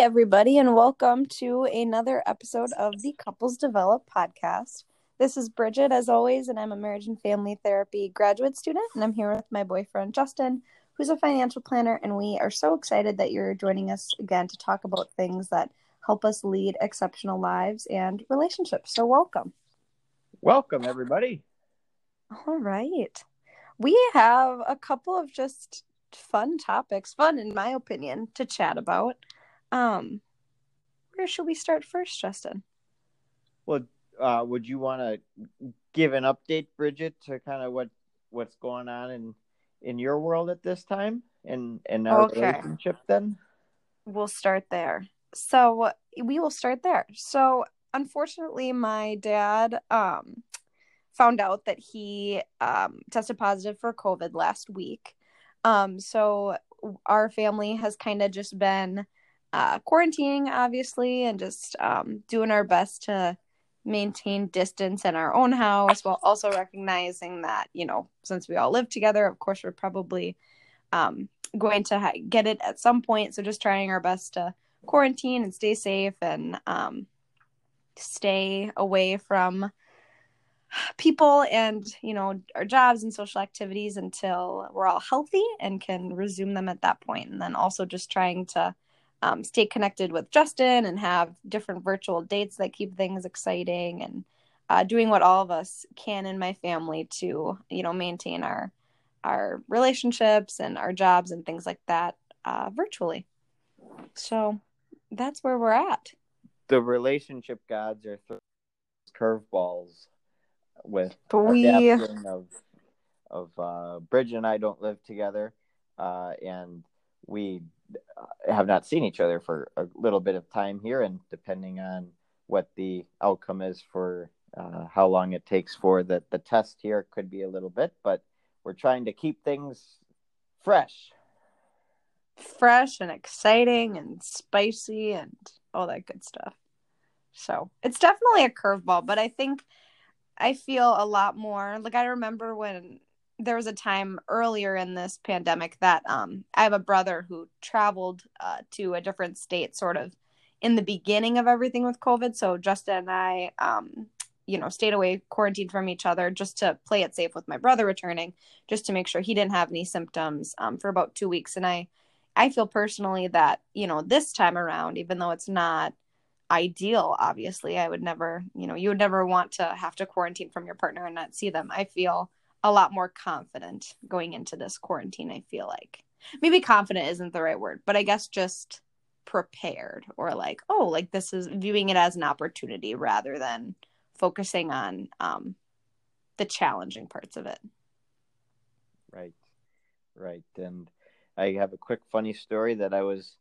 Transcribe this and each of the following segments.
Hi, everybody, and welcome to another episode of the Couples Develop podcast. This is Bridget, as always, and I'm a marriage and family therapy graduate student, and I'm here with my boyfriend, Justin, who's a financial planner, and we are so excited that you're joining us again to talk about things that help us lead exceptional lives and relationships. So welcome. Welcome, everybody. All right. We have a couple of just fun topics, fun in my opinion, to chat about. Where should we start first, Justin? Well, would you want to give an update, Bridget, to kind of what's going on in your world at this time and our relationship then? We'll start there. So we will start there. So unfortunately, my dad found out that he tested positive for COVID last week. So our family has kind of just been quarantining, obviously, and just doing our best to maintain distance in our own house while also recognizing that, you know, since we all live together, of course, we're probably going to get it at some point. So just trying our best to quarantine and stay safe and stay away from people and, you know, our jobs and social activities until we're all healthy and can resume them at that point. And then also just trying to stay connected with Justin and have different virtual dates that keep things exciting and doing what all of us can in my family to, you know, maintain our relationships and our jobs and things like that virtually. So that's where we're at. The relationship gods are throwing curveballs with adapting of Bridget and I don't live together and we have not seen each other for a little bit of time here, and depending on what the outcome is for how long it takes for the test here could be a little bit, but we're trying to keep things fresh and exciting and spicy and all that good stuff. So it's definitely a curveball, but I think I feel a lot more like I remember when there was a time earlier in this pandemic that I have a brother who traveled to a different state sort of in the beginning of everything with COVID. So Justin and I, you know, stayed away, quarantined from each other just to play it safe with my brother returning, just to make sure he didn't have any symptoms for about 2 weeks. And I feel personally that, you know, this time around, even though it's not ideal, obviously, I would never, you know, you would never want to have to quarantine from your partner and not see them. I feel a lot more confident going into this quarantine. I feel like maybe confident isn't the right word, but I guess just prepared or like, oh, like this is viewing it as an opportunity rather than focusing on the challenging parts of it. Right. And I have a quick funny story that I was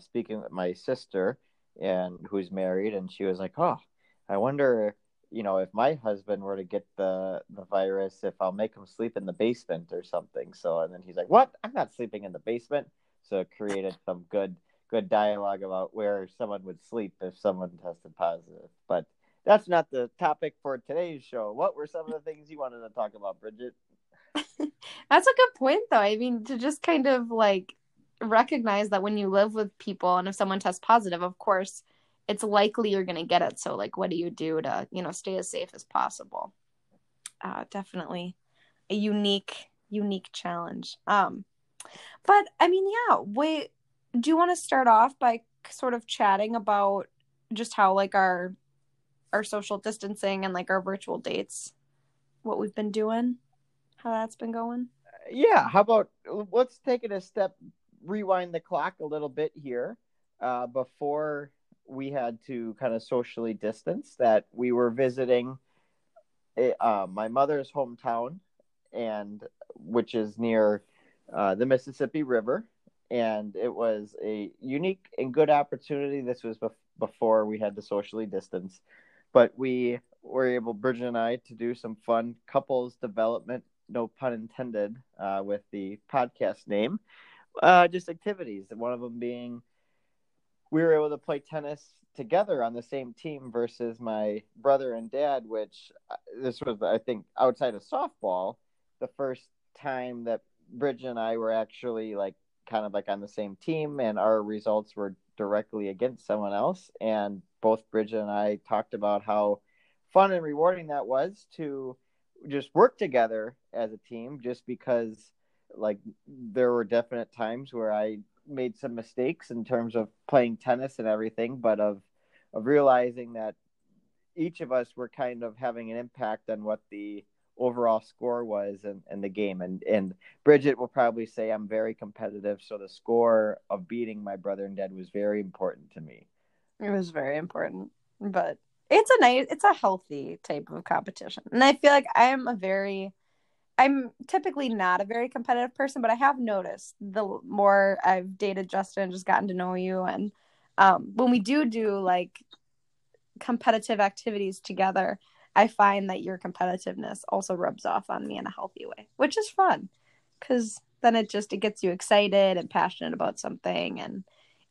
speaking with my sister and who's married, and she was like, oh, I wonder, you know, if my husband were to get the virus, if I'll make him sleep in the basement or something. So, and then he's like, what? I'm not sleeping in the basement. So it created some good dialogue about where someone would sleep if someone tested positive. But that's not the topic for today's show. What were some of the things you wanted to talk about, Bridget? That's a good point, though. I mean, to just kind of like recognize that when you live with people and if someone tests positive, of course, it's likely you're going to get it. So like, what do you do to, you know, stay as safe as possible? Definitely a unique challenge. But I mean, yeah, do you want to start off by sort of chatting about just how like our social distancing and like our virtual dates, what we've been doing, how that's been going? Yeah. How about, let's take it a step, rewind the clock a little bit here before we had to kind of socially distance, that we were visiting my mother's hometown, and which is near the Mississippi River. And it was a unique and good opportunity. This was before we had to socially distance, but we were able, Bridget and I, to do some fun couples development, no pun intended, with the podcast name, just activities. And one of them being, we were able to play tennis together on the same team versus my brother and dad, which this was, I think, outside of softball, the first time that Bridget and I were actually like kind of like on the same team, and our results were directly against someone else. And both Bridget and I talked about how fun and rewarding that was to just work together as a team, just because like there were definite times where I made some mistakes in terms of playing tennis and everything, but of realizing that each of us were kind of having an impact on what the overall score was in the game. And Bridget will probably say I'm very competitive. So the score of beating my brother and dad was very important to me. It was very important, but it's a healthy type of competition. And I feel like I'm typically not a very competitive person, but I have noticed the more I've dated Justin and just gotten to know you. And when we do like competitive activities together, I find that your competitiveness also rubs off on me in a healthy way, which is fun because then it gets you excited and passionate about something. And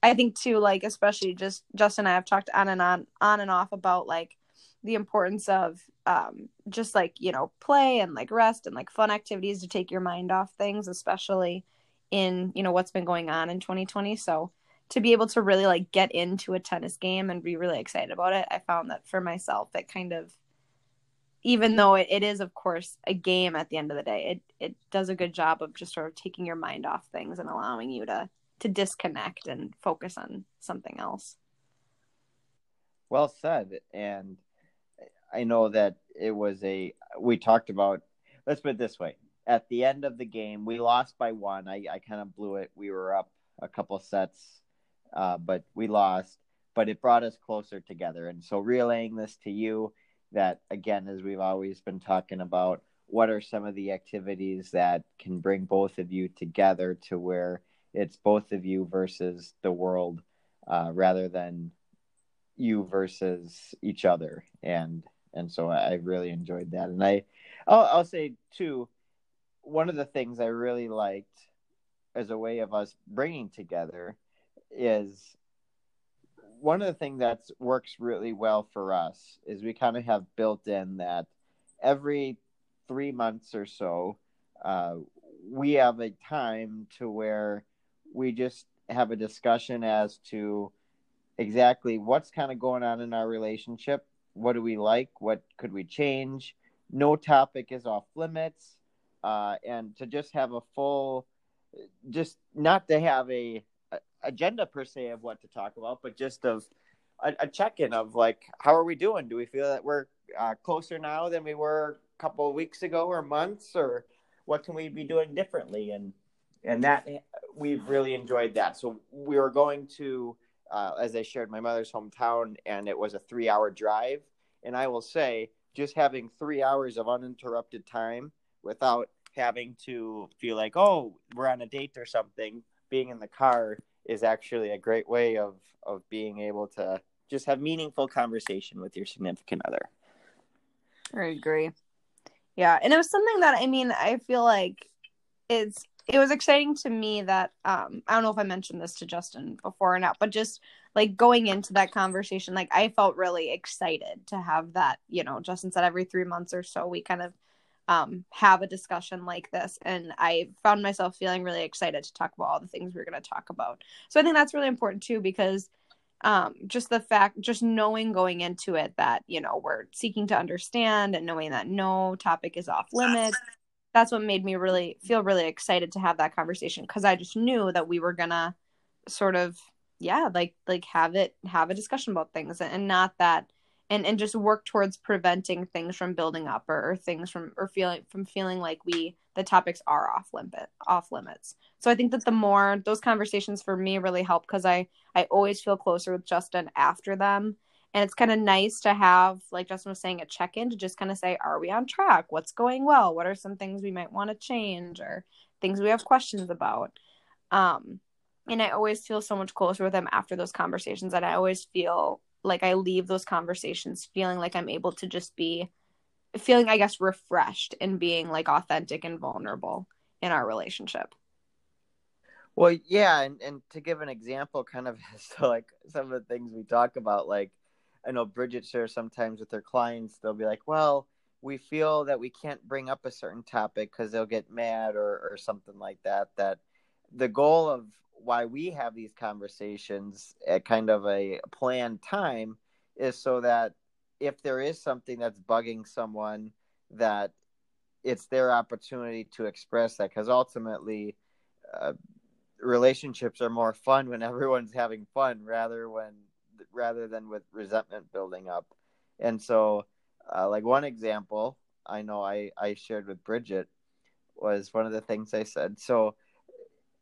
I think too, like, especially just Justin and I have talked on and off about like the importance of just like, you know, play and like rest and like fun activities to take your mind off things, especially in, you know, what's been going on in 2020. So to be able to really like get into a tennis game and be really excited about it, I found that for myself, that kind of, even though it is, of course, a game at the end of the day, it does a good job of just sort of taking your mind off things and allowing you to disconnect and focus on something else. Well said. And I know that we talked about, let's put it this way. At the end of the game, we lost by one. I kind of blew it. We were up a couple sets, but we lost. But it brought us closer together. And so relaying this to you, that again, as we've always been talking about, what are some of the activities that can bring both of you together to where it's both of you versus the world, rather than you versus each other. And so I really enjoyed that. And I'll say too, one of the things I really liked as a way of us bringing together is, one of the things that works really well for us is we kind of have built in that every 3 months or so, we have a time to where we just have a discussion as to exactly what's kind of going on in our relationship. What do we like? What could we change? No topic is off limits. And to just have a full, just not to have a agenda per se of what to talk about, but just of a check-in of like, how are we doing? Do we feel that we're closer now than we were a couple of weeks ago or months, or what can we be doing differently? And that we've really enjoyed that. So we were going to, as I shared, my mother's hometown, and it was a 3-hour drive. And I will say, just having 3 hours of uninterrupted time without having to feel like, oh, we're on a date or something, being in the car is actually a great way of being able to just have meaningful conversation with your significant other. I agree. Yeah. And it was something that, I mean, I feel like it was exciting to me that, I don't know if I mentioned this to Justin before or not, but just like going into that conversation, like I felt really excited to have that, you know, Justin said every 3 months or so, we kind of have a discussion like this. And I found myself feeling really excited to talk about all the things we were going to talk about. So I think that's really important too, because just the fact, just knowing going into it that, you know, we're seeking to understand and knowing that no topic is off limits. That's what made me really feel really excited to have that conversation. Cause I just knew that we were gonna sort of, yeah, like have a discussion about things and not that, and just work towards preventing things from building up or things from or feeling like the topics are off limits. So I think that the more those conversations for me really help, because I always feel closer with Justin after them, and it's kind of nice to have, like Justin was saying, a check-in to just kind of say, are we on track? What's going well? What are some things we might want to change or things we have questions about? And I always feel so much closer with them after those conversations, and I always feel like I leave those conversations feeling like I'm able to just be feeling, I guess, refreshed and being like authentic and vulnerable in our relationship. Well, yeah. And to give an example, kind of so like some of the things we talk about, like I know Bridget shares sometimes with her clients, they'll be like, well, we feel that we can't bring up a certain topic because they'll get mad or something like that. the goal of why we have these conversations at kind of a planned time is so that if there is something that's bugging someone, that it's their opportunity to express that. Because ultimately, relationships are more fun when everyone's having fun rather than with resentment building up. And so like one example I know I shared with Bridget was one of the things I said. So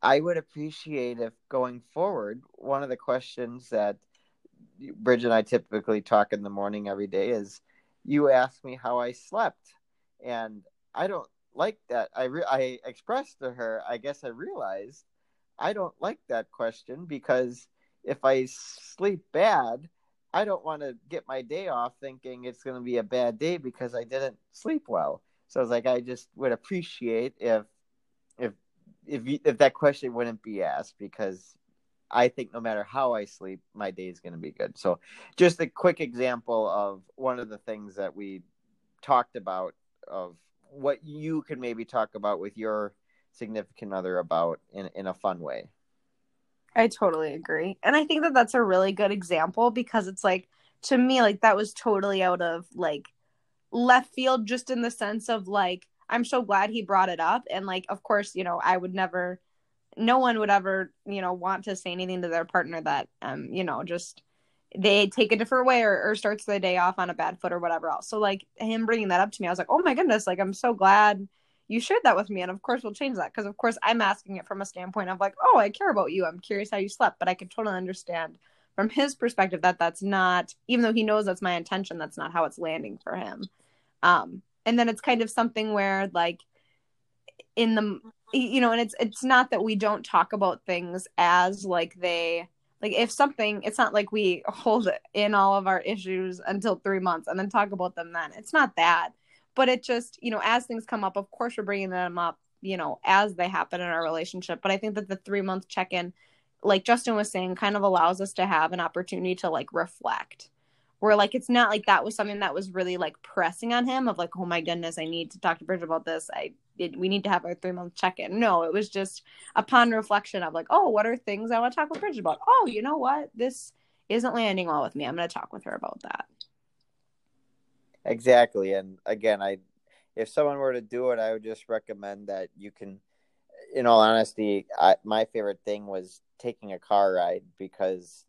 I would appreciate if going forward, one of the questions that Bridget and I typically talk in the morning every day is, you asked me how I slept. And I don't like that. I expressed to her, I guess I realized I don't like that question, because if I sleep bad, I don't want to get my day off thinking it's going to be a bad day because I didn't sleep well. So I was like, I just would appreciate if that question wouldn't be asked, because I think no matter how I sleep, my day is going to be good. So just a quick example of one of the things that we talked about, of what you could maybe talk about with your significant other about in a fun way. I totally agree. And I think that that's a really good example, because it's like, to me, like that was totally out of like left field, just in the sense of like, I'm so glad he brought it up. And like, of course, you know, I would never, no one would ever, you know, want to say anything to their partner that, you know, just they take a different way or starts their day off on a bad foot or whatever else. So like him bringing that up to me, I was like, oh my goodness, like I'm so glad you shared that with me. And of course we'll change that, because of course I'm asking it from a standpoint of like, oh, I care about you. I'm curious how you slept. But I can totally understand from his perspective that that's not, even though he knows that's my intention, that's not how it's landing for him. And then it's kind of something where like in the, you know, and it's not that we don't talk about things as like they, like if something, it's not like we hold in all of our issues until 3 months and then talk about them then. It's not that. But it just, you know, as things come up, of course, we're bringing them up, you know, as they happen in our relationship. But I think that the 3-month check-in, like Justin was saying, kind of allows us to have an opportunity to like reflect, where like, it's not like that was something that was really like pressing on him of like, oh my goodness, I need to talk to Bridget about this. We need to have our 3-month check-in. No, it was just upon reflection of like, oh, what are things I want to talk with Bridget about? Oh, you know what? This isn't landing well with me. I'm going to talk with her about that. Exactly. And again, if someone were to do it, I would just recommend that you can, in all honesty, my favorite thing was taking a car ride, because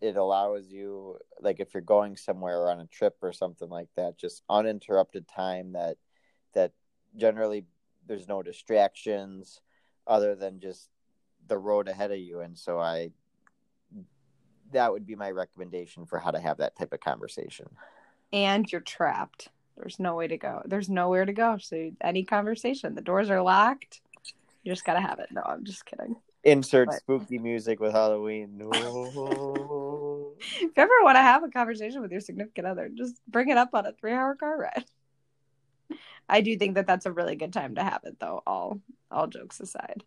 it allows you, like if you're going somewhere or on a trip or something like that, just uninterrupted time that generally there's no distractions other than just the road ahead of you. And so that would be my recommendation for how to have that type of conversation. And you're trapped. There's no way to go. There's nowhere to go. So any conversation, the doors are locked. You just got to have it. No, I'm just kidding. Spooky music with Halloween. No. If you ever want to have a conversation with your significant other, just bring it up on a 3-hour car ride. I do think that that's a really good time to have it, though, all jokes aside.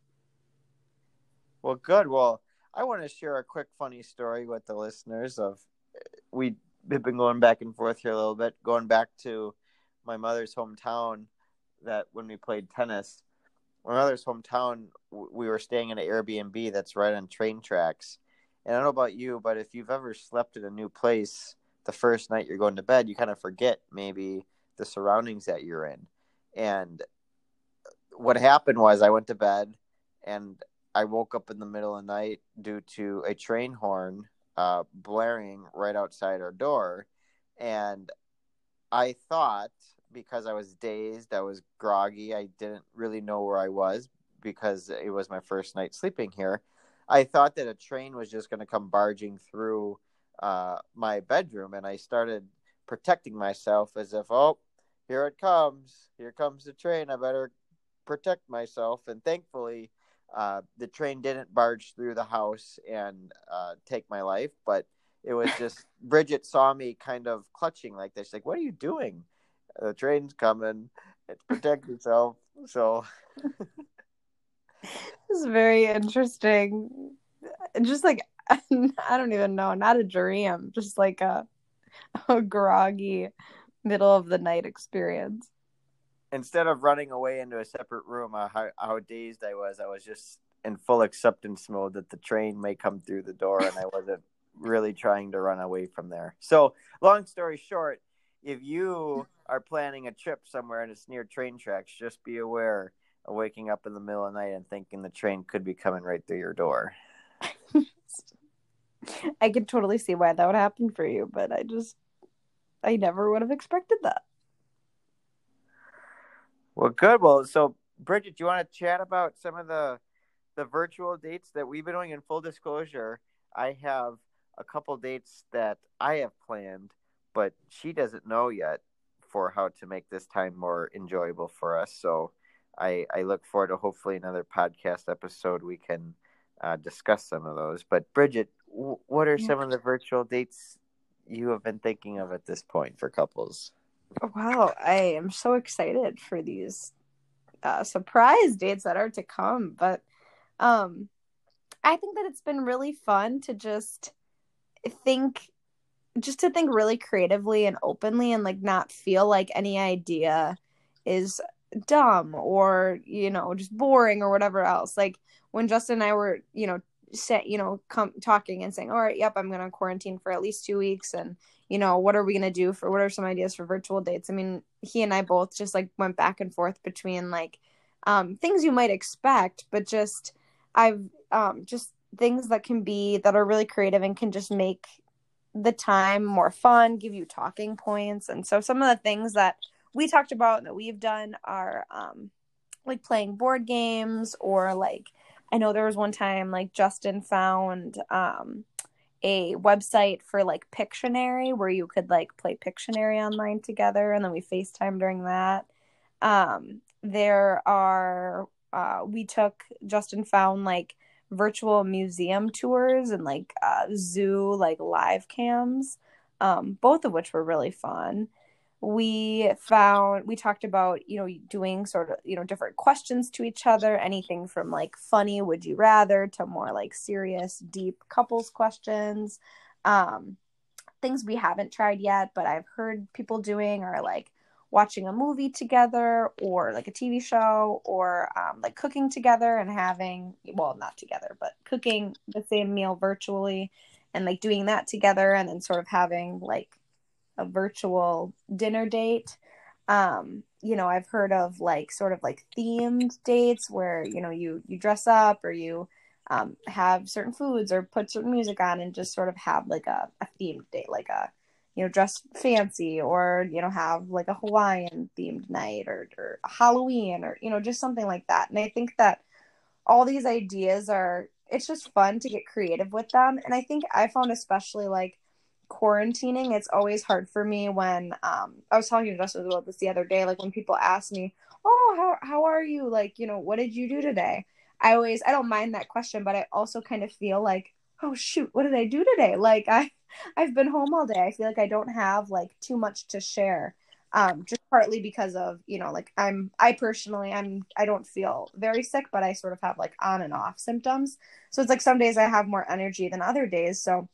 Well, good. Well, I want to share a quick funny story with the listeners of... We've been going back and forth here a little bit, going back to my mother's hometown, that when we played tennis, my mother's hometown, we were staying in an Airbnb that's right on train tracks. And I don't know about you, but if you've ever slept in a new place, the first night you're going to bed, you kind of forget maybe the surroundings that you're in. And what happened was I went to bed and I woke up in the middle of the night due to a train horn blaring right outside our door. And I thought, because I was dazed, I was groggy, I didn't really know where I was because it was my first night sleeping here. I thought that a train was just going to come barging through my bedroom, and I started protecting myself as if, oh, here it comes. Here comes the train. I better protect myself. And thankfully, the train didn't barge through the house and take my life, but it was just Bridget saw me kind of clutching like this, like, what are you doing? The train's coming. It's protect yourself. So this is very interesting. Just like, I don't even know, not a dream, just like a groggy middle of the night experience. Instead of running away into a separate room, how dazed I was just in full acceptance mode that the train may come through the door, and I wasn't really trying to run away from there. So long story short, if you are planning a trip somewhere and it's near train tracks, just be aware of waking up in the middle of the night and thinking the train could be coming right through your door. I could totally see why that would happen for you, but I never would have expected that. Well, good. Well, so Bridget, do you want to chat about some of the virtual dates that we've been doing? In full disclosure, I have a couple dates that I have planned, but she doesn't know yet for how to make this time more enjoyable for us. So I look forward to hopefully another podcast episode we can discuss some of those. But Bridget, what are some of the virtual dates you have been thinking of at this point for couples? Wow, I am so excited for these surprise dates that are to come. But I think that it's been really fun to think really creatively and openly, and like not feel like any idea is dumb or, you know, just boring or whatever else. Like when Justin and I were, you know, talking and saying, all right, yep, I'm going to quarantine for at least 2 weeks. And, you know, what are we going to do what are some ideas for virtual dates? I mean, he and I both just like went back and forth between like things you might expect, but just I've just things that are really creative and can just make the time more fun, give you talking points. And so some of the things that we talked about and that we've done are like playing board games, or like, I know there was one time like Justin found a website for like Pictionary where you could like play Pictionary online together, and then we FaceTime during that. Justin found like virtual museum tours and like zoo like live cams, both of which were really fun. We talked about, you know, doing sort of, you know, different questions to each other, anything from like funny would you rather to more like serious, deep couples questions. Things we haven't tried yet, but I've heard people doing are like watching a movie together, or like a TV show, or like cooking together and cooking the same meal virtually and like doing that together, and then sort of having like a virtual dinner date. You know, I've heard of like sort of like themed dates where, you know, you dress up, or you have certain foods or put certain music on and just sort of have like a themed date, like a, you know, dress fancy, or, you know, have like a Hawaiian themed night, or Halloween, or, you know, just something like that. And I think that all these ideas it's just fun to get creative with them. And I think I found, especially like quarantining, it's always hard for me when I was talking to Justin about this the other day, like when people ask me, oh, how are you, like, you know, what did you do today? I don't mind that question, but I also kind of feel like, oh shoot, what did I do today? Like I've been home all day. I feel like I don't have like too much to share, just partly because of, you know, like I don't feel very sick, but I sort of have like on and off symptoms. So it's like some days I have more energy than other days, so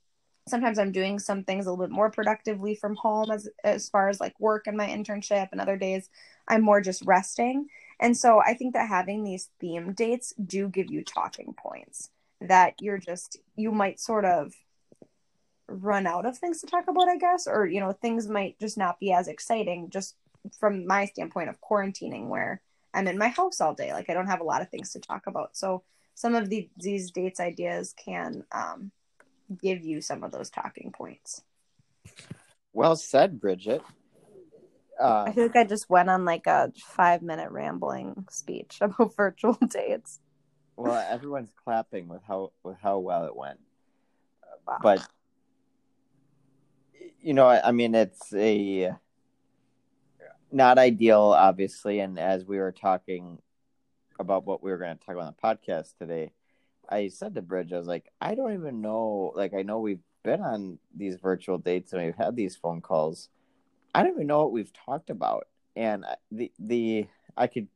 sometimes I'm doing some things a little bit more productively from home as far as like work and my internship, and other days I'm more just resting. And so I think that having these theme dates do give you talking points that you might sort of run out of things to talk about, I guess, or, you know, things might just not be as exciting, just from my standpoint of quarantining where I'm in my house all day. Like I don't have a lot of things to talk about. So some of these dates ideas can, give you some of those talking points. Well said, Bridget. I feel like I just went on like a 5-minute rambling speech about virtual dates. Well, everyone's clapping with how well it went. Wow. But you know, I mean, it's not ideal, obviously. And as we were talking about what we were going to talk about on the podcast today, I said to Bridget, I was like, I don't even know. Like, I know we've been on these virtual dates and we've had these phone calls. I don't even know what we've talked about. And I can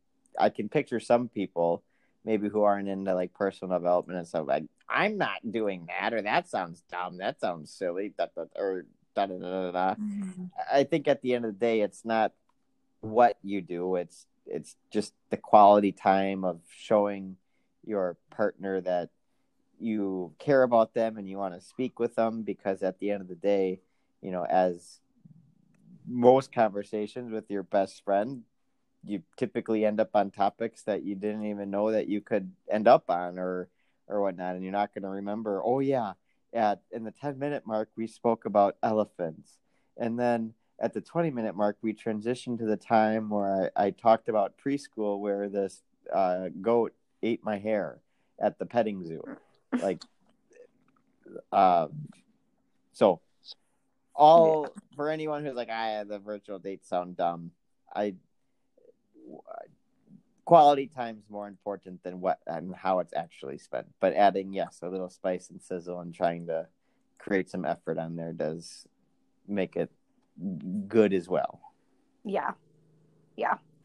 picture some people maybe who aren't into like personal development and stuff. Like, I'm not doing that, or that sounds dumb, that sounds silly, or da da da da da. I think at the end of the day, it's not what you do. It's just the quality time of showing your partner that you care about them and you want to speak with them, because at the end of the day, you know, as most conversations with your best friend, you typically end up on topics that you didn't even know that you could end up on or whatnot. And you're not going to remember, oh yeah, in the 10-minute mark, we spoke about elephants. And then at the 20-minute mark, we transitioned to the time where I talked about preschool, where this goat ate my hair at the petting zoo. Like, for anyone who's like, the virtual dates sound dumb. Quality time's more important than what and how it's actually spent. But adding, yes, a little spice and sizzle and trying to create some effort on there does make it good as well. Yeah.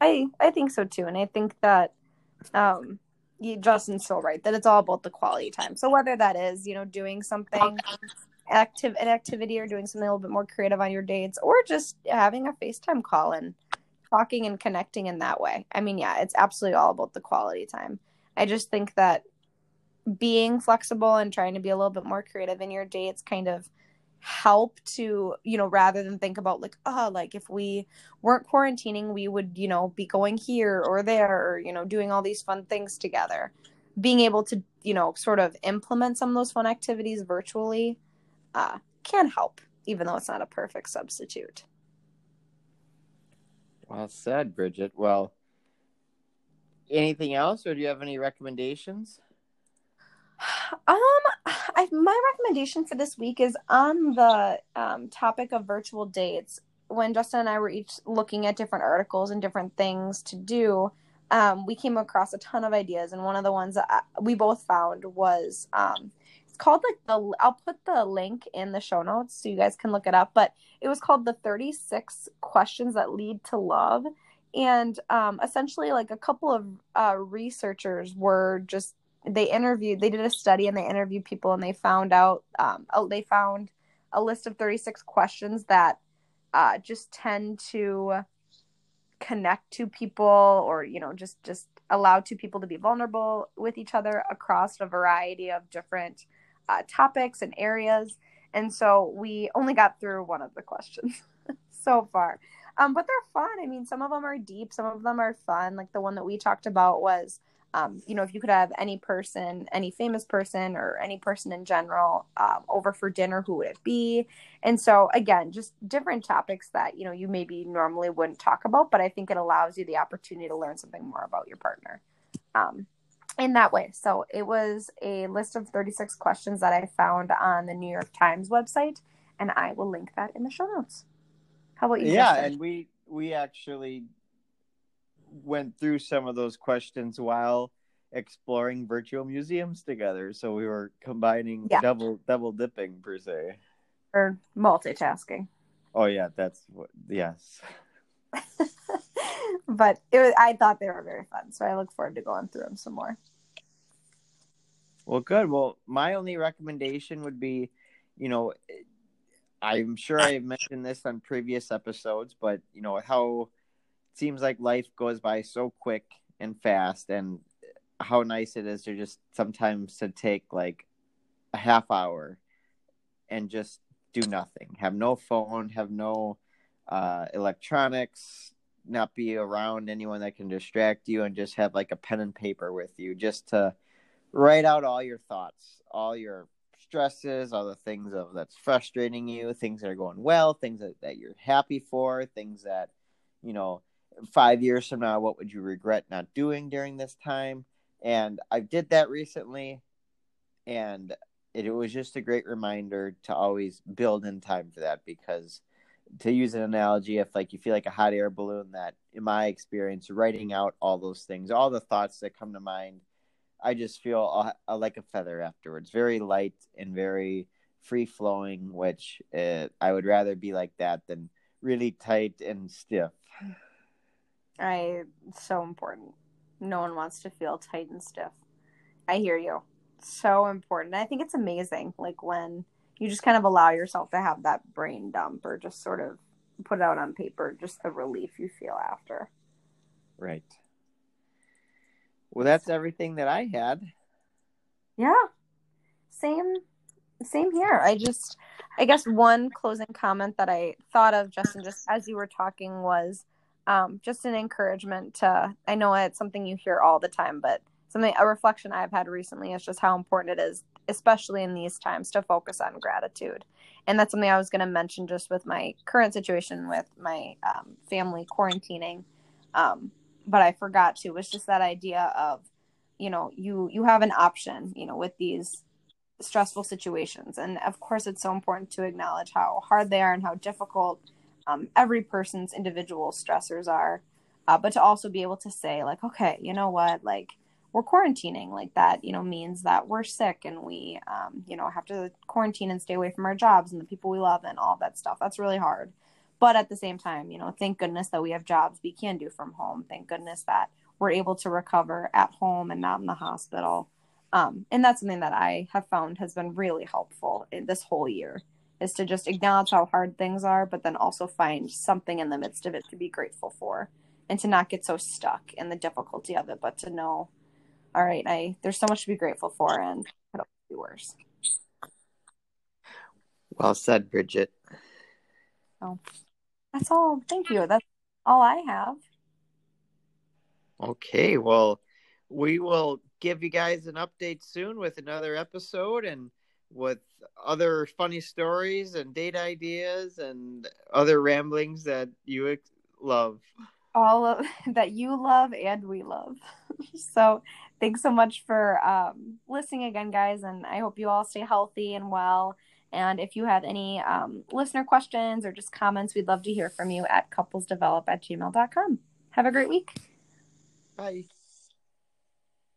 I think so too. And I think that Justin's so right that it's all about the quality time. So whether that is, you know, doing something activity or doing something a little bit more creative on your dates, or just having a FaceTime call and talking and connecting in that way. I mean, yeah, it's absolutely all about the quality time. I just think that being flexible and trying to be a little bit more creative in your dates kind of help to, you know, rather than think about like, if we weren't quarantining, we would, you know, be going here or there, or, you know, doing all these fun things together. Being able to, you know, sort of implement some of those fun activities virtually can help, even though it's not a perfect substitute. Well said, Bridget. Well, anything else, or do you have any recommendations? My recommendation for this week is on the topic of virtual dates. When Justin and I were each looking at different articles and different things to do, we came across a ton of ideas, and one of the ones that we both found was it's called I'll put the link in the show notes so you guys can look it up, but it was called the 36 Questions That Lead to Love. And essentially, like, a couple of researchers were just, they did a study and they interviewed people, and they found out, they found a list of 36 questions that just tend to connect two people, or, you know, just allow two people to be vulnerable with each other across a variety of different topics and areas. And so we only got through one of the questions so far, but they're fun. I mean, some of them are deep, some of them are fun. Like, the one that we talked about was, you know, if you could have any person, any famous person or any person in general over for dinner, who would it be? And so, again, just different topics that, you know, you maybe normally wouldn't talk about, but I think it allows you the opportunity to learn something more about your partner in that way. So it was a list of 36 questions that I found on the New York Times website, and I will link that in the show notes. How about you? Yeah, Justin? And we actually went through some of those questions while exploring virtual museums together. So we were combining double dipping, per se. Or multitasking. Oh yeah, yes. But I thought they were very fun. So I look forward to going through them some more. Well, good. Well, my only recommendation would be, you know, I'm sure I've mentioned this on previous episodes, but you know, how seems like life goes by so quick and fast, and how nice it is to just sometimes to take like a half hour and just do nothing, have no phone, have no electronics, not be around anyone that can distract you, and just have like a pen and paper with you just to write out all your thoughts, all your stresses, all the things that's frustrating you, things that are going well, things that you're happy for, things that, you know, 5 years from now, what would you regret not doing during this time? And I did that recently, and it was just a great reminder to always build in time for that, because to use an analogy, if like you feel like a hot air balloon, that in my experience, writing out all those things, all the thoughts that come to mind, I just feel like a feather afterwards, very light and very free flowing, which I would rather be like that than really tight and stiff. So important. No one wants to feel tight and stiff. I hear you. So important. I think it's amazing, like, when you just kind of allow yourself to have that brain dump, or just sort of put it out on paper, just the relief you feel after. Right. Well, that's everything that I had. Yeah. Same here. I guess one closing comment that I thought of, Justin, just as you were talking was just an encouragement to, I know it's something you hear all the time, but a reflection I've had recently is just how important it is, especially in these times, to focus on gratitude. And that's something I was going to mention just with my current situation with my family quarantining. But I forgot to, was just that idea of, you have an option, with these stressful situations. And of course, it's so important to acknowledge how hard they are and how difficult every person's individual stressors are. But to also be able to say, like, okay, you know what, like, we're quarantining, like that, means that we're sick and we, have to quarantine and stay away from our jobs and the people we love and all that stuff. That's really hard. But at the same time, thank goodness that we have jobs we can do from home. Thank goodness that we're able to recover at home and not in the hospital. And that's something that I have found has been really helpful in this whole year, is to just acknowledge how hard things are, but then also find something in the midst of it to be grateful for and to not get so stuck in the difficulty of it, but to know, all right, there's so much to be grateful for, and it'll be worse. Well said, Bridget. Oh, that's all. Thank you. That's all I have. Okay. Well, we will give you guys an update soon with another episode and with other funny stories and date ideas and other ramblings that you love. All of that you love and we love. So thanks so much for listening again, guys. And I hope you all stay healthy and well. And if you had any listener questions or just comments, we'd love to hear from you at couplesdevelop@gmail.com. Have a great week. Bye.